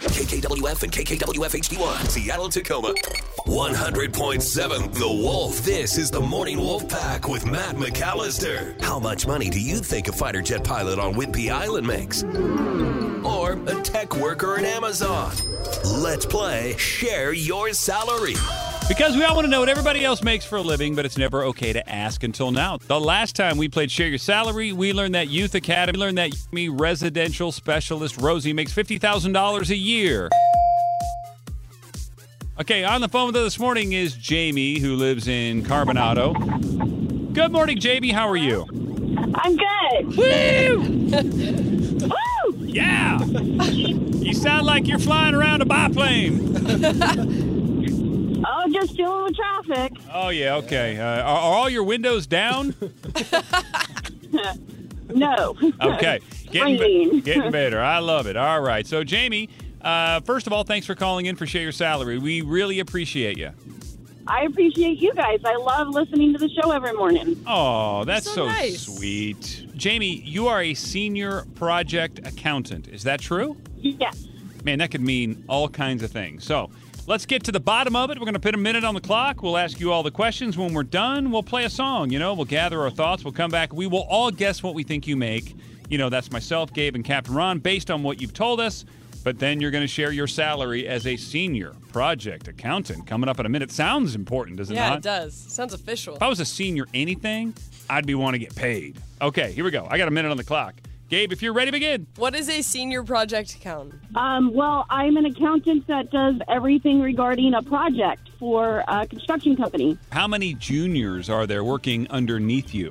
KKWF and KKWF HD1, Seattle, Tacoma. 100.7 The Wolf. This is the Morning Wolf Pack with Matt McAllister. How much money do you think a fighter jet pilot on Whidbey Island makes? Or a tech worker at Amazon? Let's play Share Your Salary. Because we all want to know what everybody else makes for a living, but it's never okay to ask until now. The last time we played Share Your Salary, we learned that Youth Academy residential specialist Rosie makes $50,000 a year. Okay, on the phone with us this morning is Jamie, who lives in Carbonado. Good morning, Jamie. How are you? I'm good. Woo! Woo! Yeah! You sound like you're flying around a biplane. Oh, just dealing with traffic. Oh, yeah, okay. Are all your windows down? No. Okay. Getting better. I love it. All right. So, Jamie, first of all, thanks for calling in for Share Your Salary. We really appreciate you. I appreciate you guys. I love listening to the show every morning. Oh, that's so nice. Sweet. Jamie, you are a senior project accountant. Is that true? Yes. Man, that could mean all kinds of things. So, let's get to the bottom of it. We're going to put a minute on the clock. We'll ask you all the questions. When we're done, we'll play a song. You know, we'll gather our thoughts. We'll come back. We will all guess what we think you make. You know, that's myself, Gabe, and Captain Ron, based on what you've told us. But then you're going to share your salary as a senior project accountant. Coming up in a minute. Sounds important, does it not? Yeah, it does. Sounds official. If I was a senior anything, I'd be wanting to get paid. Okay, here we go. I got a minute on the clock. Gabe, if you're ready, begin. What is a senior project accountant? Well, I'm an accountant that does everything regarding a project for a construction company. How many juniors are there working underneath you?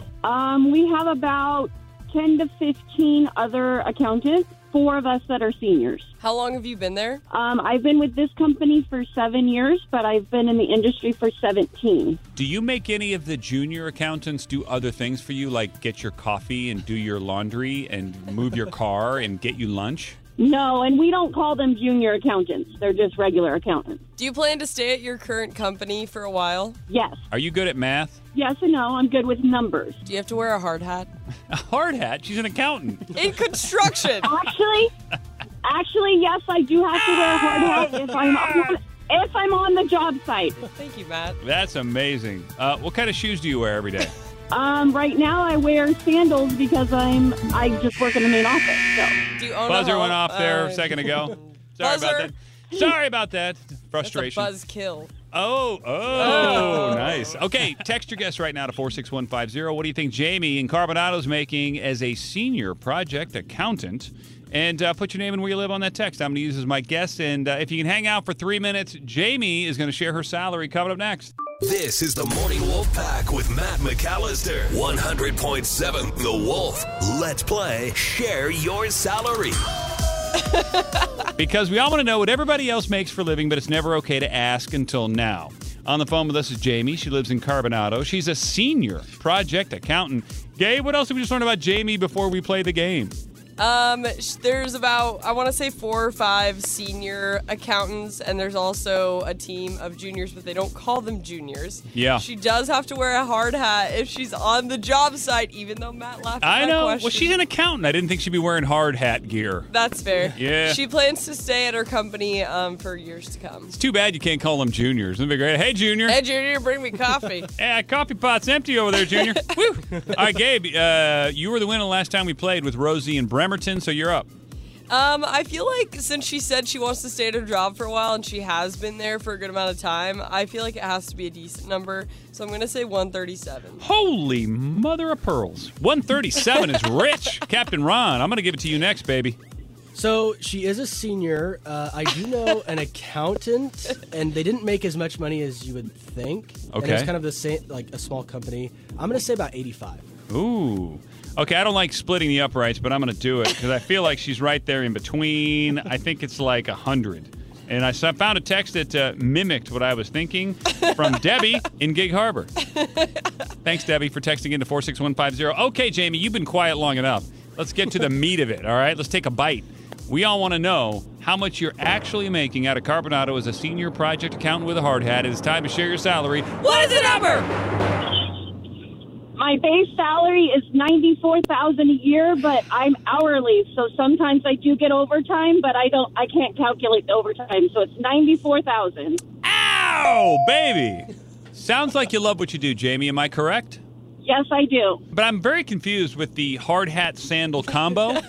We have about 10 to 15 other accountants, four of us that are seniors. How long have you been there? I've been with this company for 7 years, but I've been in the industry for 17. Do you make any of the junior accountants do other things for you, like get your coffee and do your laundry and move your car and get you lunch? No, and we don't call them junior accountants. They're just regular accountants. Do you plan to stay at your current company for a while? Yes. Are you good at math? Yes and no. I'm good with numbers. Do you have to wear a hard hat? A hard hat? She's an accountant. In construction. Actually, yes, I do have to wear a hard hat if I'm on the job site. Thank you, Matt. That's amazing. What kind of shoes do you wear every day? Right now I wear sandals because I just work in the main office. So. Do you own buzzer went off there a second ago. Sorry buzzer. About that. Sorry about that. Frustration. That's a buzzkill. Oh, nice. Okay, text your guess right now to 46150. What do you think Jamie in Carbonado's making as a senior project accountant? And put your name and where you live on that text. I'm going to use as my guess. And if you can hang out for 3 minutes, Jamie is going to share her salary coming up next. This is the Morning Wolf Pack with Matt McAllister. 100.7 The Wolf. Let's play Share Your Salary. Because we all want to know what everybody else makes for a living, but it's never okay to ask until now. On the phone with us is Jamie. She lives in Carbonado. She's a senior project accountant. Gabe, what else did we just learn about Jamie before we play the game? There's about, I want to say 4 or 5 senior accountants, and there's also a team of juniors, but they don't call them juniors. Yeah. She does have to wear a hard hat if she's on the job site, even though Matt laughed at that question. I know. Well, she's an accountant. I didn't think she'd be wearing hard hat gear. That's fair. Yeah. She plans to stay at her company for years to come. It's too bad you can't call them juniors. That'd be great. Hey, Junior. Hey, Junior, bring me coffee. Hey, coffee pot's empty over there, Junior. Woo. All right, Gabe, you were the winner last time we played with Rosie and Brent. So you're up. I feel like since she said she wants to stay at her job for a while and she has been there for a good amount of time, I feel like it has to be a decent number. So I'm going to say 137. Holy mother of pearls. 137 is rich. Captain Ron, I'm going to give it to you next, baby. So she is a senior. I do know an accountant, and they didn't make as much money as you would think. Okay. And it's kind of the same, like a small company. I'm going to say about 85. Ooh. Okay, I don't like splitting the uprights, but I'm going to do it because I feel like she's right there in between. I think it's like 100. And I found a text that mimicked what I was thinking from Debbie in Gig Harbor. Thanks, Debbie, for texting into 46150. Okay, Jamie, you've been quiet long enough. Let's get to the meat of it, all right? Let's take a bite. We all want to know how much you're actually making out of Carbonado as a senior project accountant with a hard hat. It is time to share your salary. What is the number? My base salary is $94,000 a year, but I'm hourly, so sometimes I do get overtime, but I can't calculate the overtime, so it's $94,000. Ow, baby! Sounds like you love what you do, Jamie. Am I correct? Yes, I do. But I'm very confused with the hard hat sandal combo.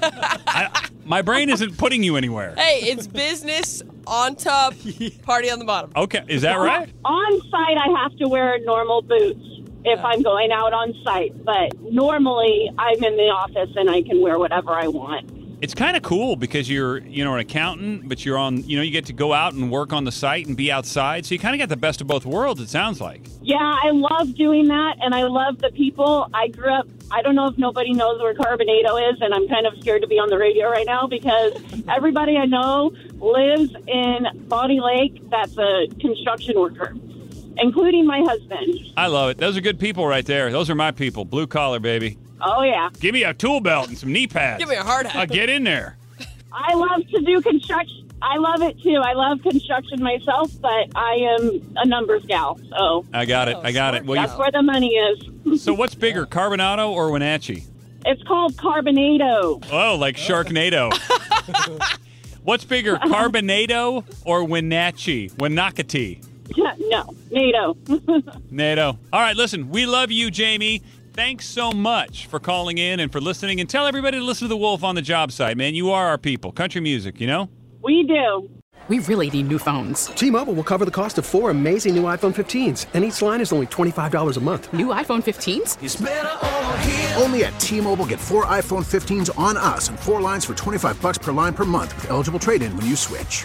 My brain isn't putting you anywhere. Hey, it's business on top, party on the bottom. Okay, is that right? On site, I have to wear normal boots if I'm going out on site. But normally, I'm in the office and I can wear whatever I want. It's kind of cool because you're, an accountant, but you're on, you get to go out and work on the site and be outside. So you kind of got the best of both worlds, it sounds like. Yeah, I love doing that, and I love the people. I grew up, I don't know if nobody knows where Carbonado is, and I'm kind of scared to be on the radio right now because everybody I know lives in Bonney Lake that's a construction worker, including my husband. I love it. Those are good people right there. Those are my people. Blue collar, baby. Oh, yeah. Give me a tool belt and some knee pads. Give me a hard hat. Get in there. I love to do construction. I love it, too. I love construction myself, but I am a numbers gal. So I got it. I got it. Well, that's where the money is. So what's bigger, Carbonado or Wenatchee? It's called Carbonado. Oh, like Sharknado. What's bigger, Carbonado or Wenatchee? Wenatchee. No, NATO. NATO. All right, listen, we love you, Jamie. Thanks so much for calling in and for listening. And tell everybody to listen to The Wolf on the job site, man. You are our people. Country music, you know? We do. We really need new phones. T-Mobile will cover the cost of four amazing new iPhone 15s. And each line is only $25 a month. New iPhone 15s? It's better over here. Only at T-Mobile, get four iPhone 15s on us and four lines for $25 per line per month with eligible trade-in when you switch.